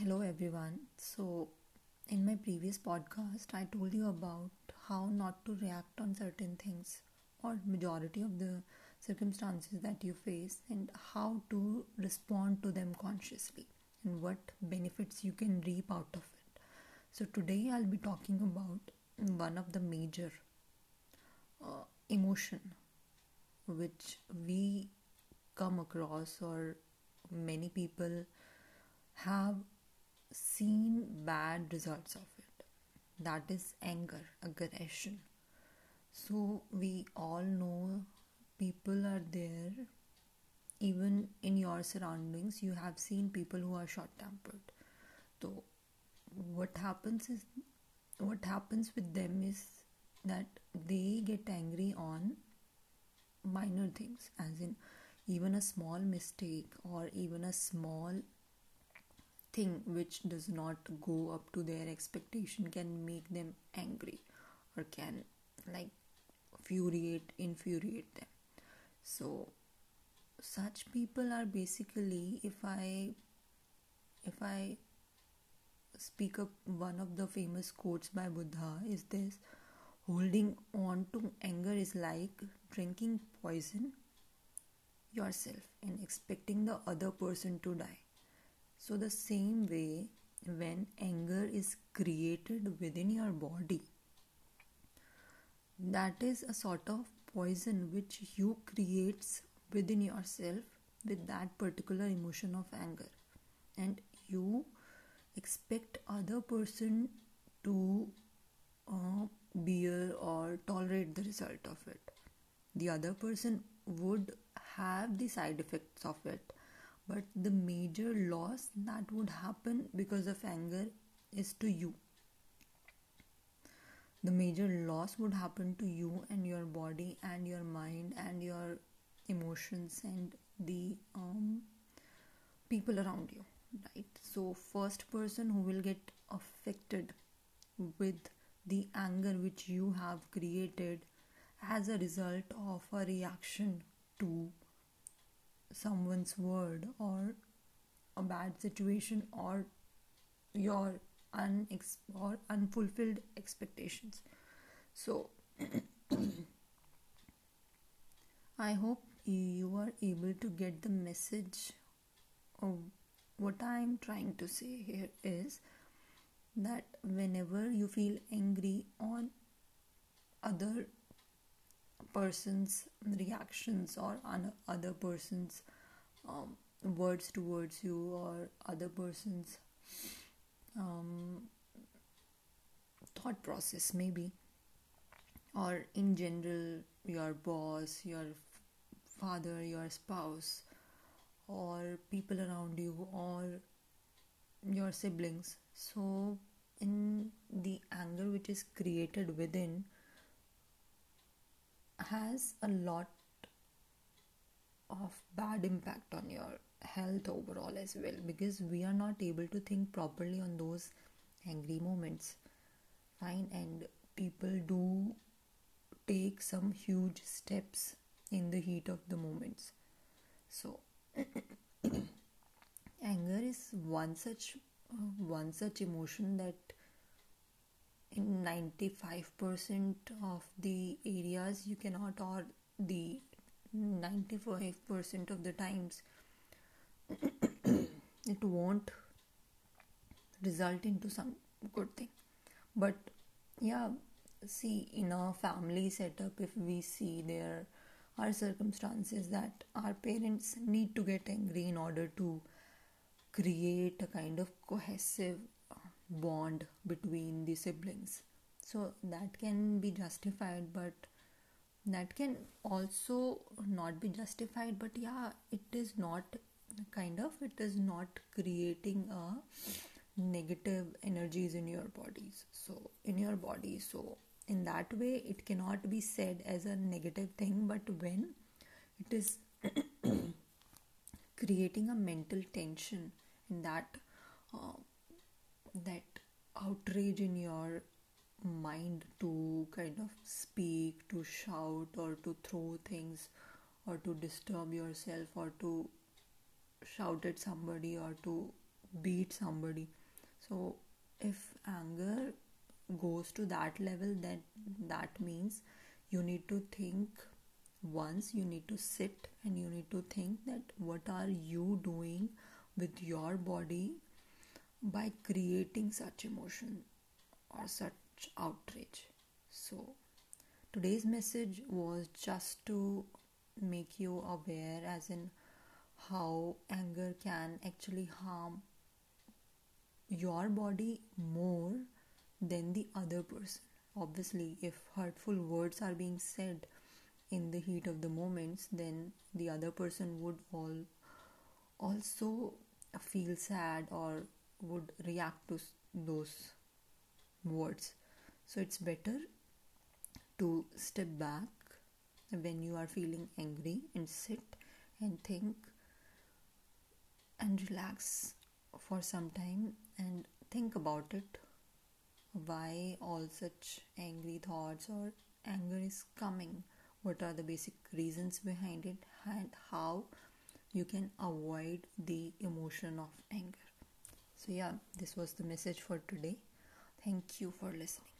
Hello everyone. So in my previous podcast, I told you about how not to react on certain things or majority of the circumstances that you face and how to respond to them consciously and what benefits you can reap out of it. So today I'll be talking about one of the major emotion which we come across or many people have seen bad results of it. That is anger, aggression. So we all know people are there. Even in your surroundings, you have seen people who are short-tempered. So what happens with them is that they get angry on minor things, as in even a small mistake or even a small thing which does not go up to their expectation can make them angry or can infuriate them. So such people are basically, if I speak up, one of the famous quotes by Buddha is this: holding on to anger is like drinking poison yourself and expecting the other person to die. So the same way, when anger is created within your body, that is a sort of poison which you creates within yourself with that particular emotion of anger, and you expect other person to bear or tolerate the result of it. The other person would have the side effects of it, but the major loss that would happen because of anger is to you. The major loss would happen to you and your body and your mind and your emotions and the people around you, right? So first person who will get affected with the anger which you have created as a result of a reaction to someone's word or a bad situation or your unfulfilled expectations. So I hope you are able to get the message of what I am trying to say here is that whenever you feel angry on other person's reactions or on other person's words towards you or other person's thought process maybe, or in general your boss, your father, your spouse, or people around you or your siblings. So in the anger which is created within has a lot of bad impact on your health overall as well, because we are not able to think properly on those angry moments. Fine, and people do take some huge steps in the heat of the moments. So anger is one such emotion that in 95% of the areas you cannot, or the 95% of the times it won't result into some good thing. But yeah, see, in a family setup, if we see, there are circumstances that our parents need to get angry in order to create a kind of cohesive bond between the siblings. So that can be justified, but that can also not be justified. But yeah, it is not creating a negative energies in your bodies. So in your body, so in that way it cannot be said as a negative thing. But when it is creating a mental tension and that outrage in your mind to kind of speak, to shout, or to throw things, or to disturb yourself, or to shout at somebody, or to beat somebody. So if anger goes to that level, then that means you need to think once, you need to sit and you need to think that what are you doing with your body by creating such emotion or such outrage. So today's message was just to make you aware as in how anger can actually harm your body more than the other person. Obviously, if hurtful words are being said in the heat of the moments, then the other person would also feel sad or would react to those words. So it's better to step back when you are feeling angry and sit and think and relax for some time and think about it, why all such angry thoughts or anger is coming, what are the basic reasons behind it, and how you can avoid the emotion of anger. So yeah, this was the message for today. Thank you for listening.